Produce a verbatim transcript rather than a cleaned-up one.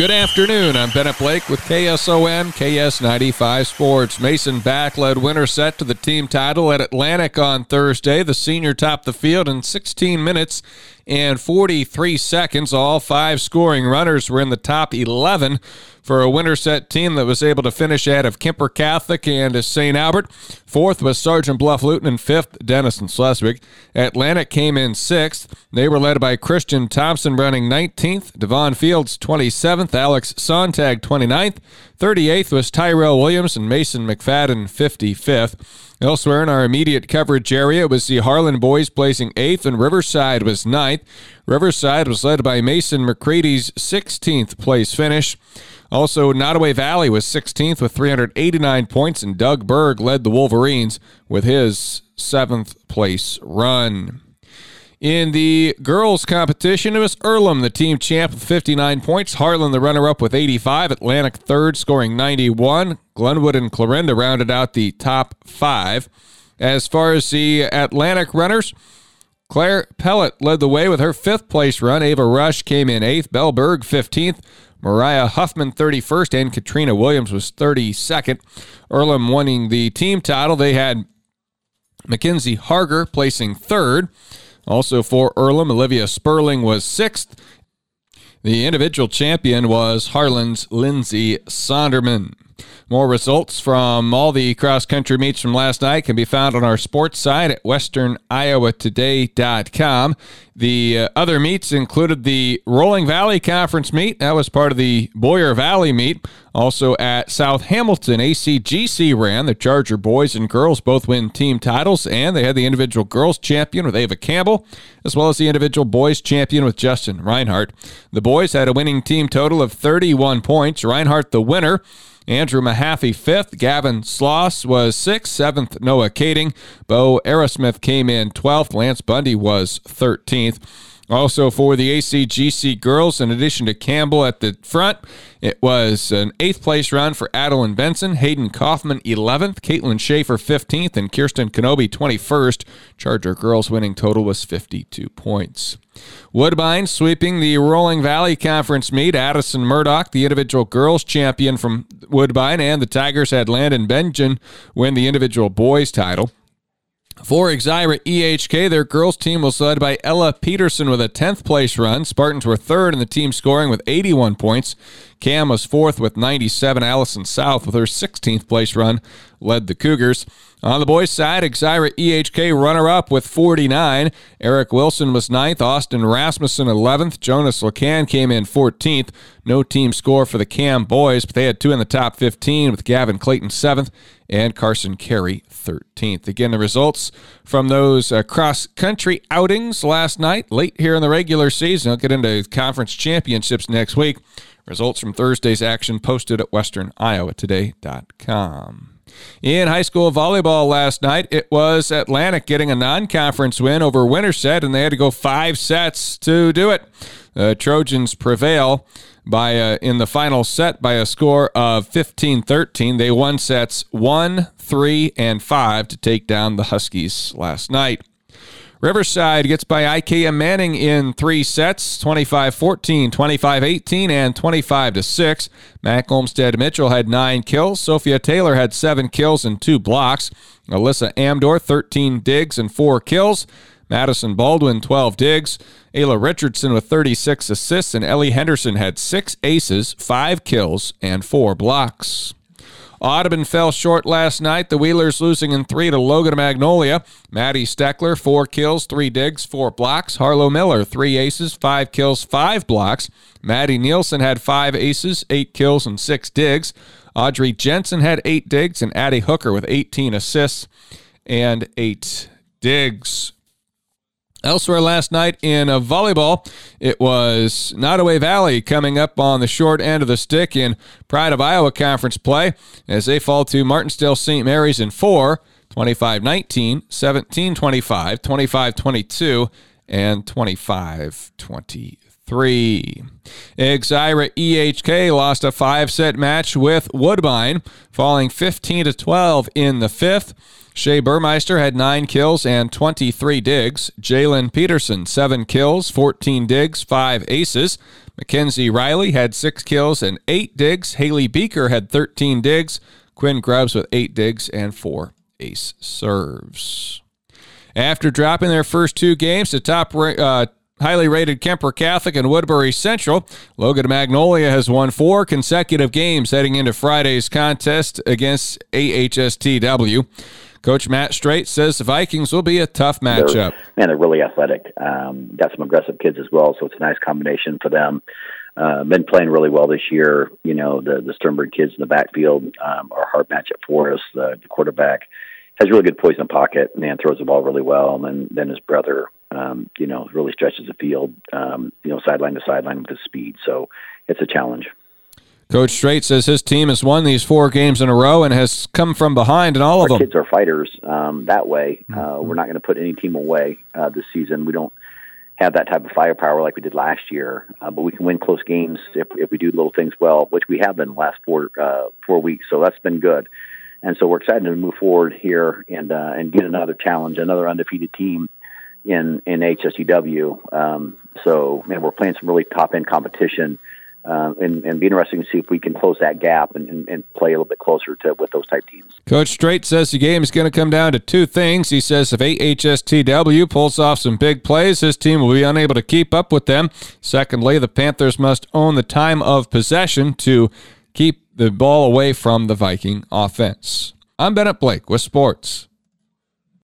Good afternoon. I'm Bennett Blake with K S O M, K S ninety-five Sports. Mason Back led Winterset to the team title at Atlantic on Thursday. The senior topped the field in sixteen minutes and forty-three seconds. All five scoring runners were in the top eleven for a Winterset team that was able to finish ahead of Kuemper Catholic and Saint Albert. Fourth was Sergeant Bluff-Luton, and fifth, Denison-Schleswig. Atlantic came in sixth. They were led by Christian Thompson running nineteenth, Devon Fields twenty-seventh, Alex Sontag twenty-ninth, thirty-eighth was Tyrell Williams, and Mason McFadden fifty-fifth. Elsewhere in our immediate coverage area was the Harlan boys placing eighth, and Riverside was ninth. Riverside was led by Mason McCready's sixteenth place finish. Also, Nottoway Valley was sixteenth with three hundred eighty-nine points, and Doug Berg led the Wolverines with his seventh place run. In the girls' competition, it was Earlham, the team champ, with fifty-nine points. Harlan, the runner-up, with eighty-five. Atlantic third, scoring ninety-one. Glenwood and Clarinda rounded out the top five. As far as the Atlantic runners, Claire Pellet led the way with her fifth-place run. Ava Rush came in eighth. Belle Berg, fifteenth. Mariah Huffman, thirty-first. And Katrina Williams was thirty-second. Earlham winning the team title. They had Mackenzie Harger placing third. Also for Earlham, Olivia Sperling was sixth. The individual champion was Harlan's Lindsay Sonderman. More results from all the cross-country meets from last night can be found on our sports site at western iowa today dot com. The uh, other meets included the Rolling Valley Conference meet. That was part of the Boyer Valley meet. Also at South Hamilton, A C G C ran. The Charger boys and girls both win team titles, and they had the individual girls champion with Ava Campbell, as well as the individual boys champion with Justin Reinhardt. The boys had a winning team total of thirty-one points. Reinhardt the winner. Andrew Mahaffey, fifth. Gavin Sloss was sixth. Seventh, Noah Kading. Bo Aerosmith came in twelfth. Lance Bundy was thirteenth. Also for the A C G C girls, in addition to Campbell at the front, it was an eighth-place run for Adeline Benson, Hayden Kaufman eleventh, Caitlin Schaefer fifteenth, and Kirsten Kenobi twenty-first. Charger girls' winning total was fifty-two points. Woodbine sweeping the Rolling Valley Conference meet. Addison Murdoch, the individual girls champion from Woodbine, and the Tigers had Landon Benjen win the individual boys title. For Exira E H K, their girls team was led by Ella Peterson with a tenth place run. Spartans were third in the team scoring with eighty-one points. Cam was fourth with ninety-seven. Allison South with her sixteenth place run led the Cougars. On the boys' side, Exira E H K runner-up with forty-nine. Eric Wilson was ninth. Austin Rasmussen eleventh. Jonas Lacan came in fourteenth. No team score for the Cam boys, but they had two in the top fifteen with Gavin Clayton seventh and Carson Carey thirteenth. Again, the results from those uh, cross-country outings last night, late here in the regular season. I'll get into conference championships next week. Results from Thursday's action posted at western iowa today dot com. In high school volleyball last night, it was Atlantic getting a non-conference win over Winterset, and they had to go five sets to do it. The Trojans prevail by uh, in the final set by a score of fifteen thirteen. They won sets one, three, and five to take down the Huskies last night. Riverside gets by I K M Manning in three sets, twenty-five fourteen, twenty-five eighteen, and twenty-five to six. Mac Olmstead-Mitchell had nine kills. Sophia Taylor had seven kills and two blocks. Alyssa Amdor, thirteen digs and four kills. Madison Baldwin, twelve digs. Ayla Richardson with thirty-six assists, and Ellie Henderson had six aces, five kills, and four blocks. Audubon fell short last night. The Wheelers losing in three to Logan Magnolia. Maddie Steckler, four kills, three digs, four blocks. Harlow Miller, three aces, five kills, five blocks. Maddie Nielsen had five aces, eight kills, and six digs. Audrey Jensen had eight digs, and Addie Hooker with eighteen assists and eight digs. Elsewhere last night in a volleyball, it was Nottoway Valley coming up on the short end of the stick in Pride of Iowa Conference play as they fall to Martinsdale Saint Mary's in four, twenty-five nineteen, seventeen twenty-five, twenty-five twenty-two, and twenty-five twenty-three. three. Exira E H K lost a five-set match with Woodbine, falling fifteen to twelve in the fifth. Shea Burmeister had nine kills and twenty-three digs. Jalen Peterson, seven kills, fourteen digs, five aces. Mackenzie Riley had six kills and eight digs. Haley Beaker had thirteen digs. Quinn Grubbs with eight digs and four ace serves. After dropping their first two games, the top uh, highly rated Kuemper Catholic and Woodbury Central, Logan Magnolia has won four consecutive games heading into Friday's contest against A H S T W. Coach Matt Strait says the Vikings will be a tough matchup. And they're really athletic. Um, got some aggressive kids as well, so it's a nice combination for them. Uh, been playing really well this year. You know, the, the Sternberg kids in the backfield um, are a hard matchup for us. Uh, the quarterback has really good poise in the pocket, and then throws the ball really well. And then, then his brother, um, you know, really stretches the field, um, you know, sideline to sideline with his speed. So it's a challenge. Coach Strait says his team has won these four games in a row and has come from behind in all of them. Our kids are fighters um, that way. Uh, mm-hmm. We're not going to put any team away uh, this season. We don't have that type of firepower like we did last year, uh, but we can win close games if, if we do little things well, which we have been the last four, uh, four weeks. So that's been good. And so we're excited to move forward here and uh, and get another challenge, another undefeated team in, in H S U W. Um, so, man, we're playing some really top-end competition. Uh, and, and be interesting to see if we can close that gap and, and, and play a little bit closer to with those type teams. Coach Strait says the game is going to come down to two things. He says if A H S T W pulls off some big plays, his team will be unable to keep up with them. Secondly, the Panthers must own the time of possession to keep the ball away from the Viking offense. I'm Bennett Blake with sports.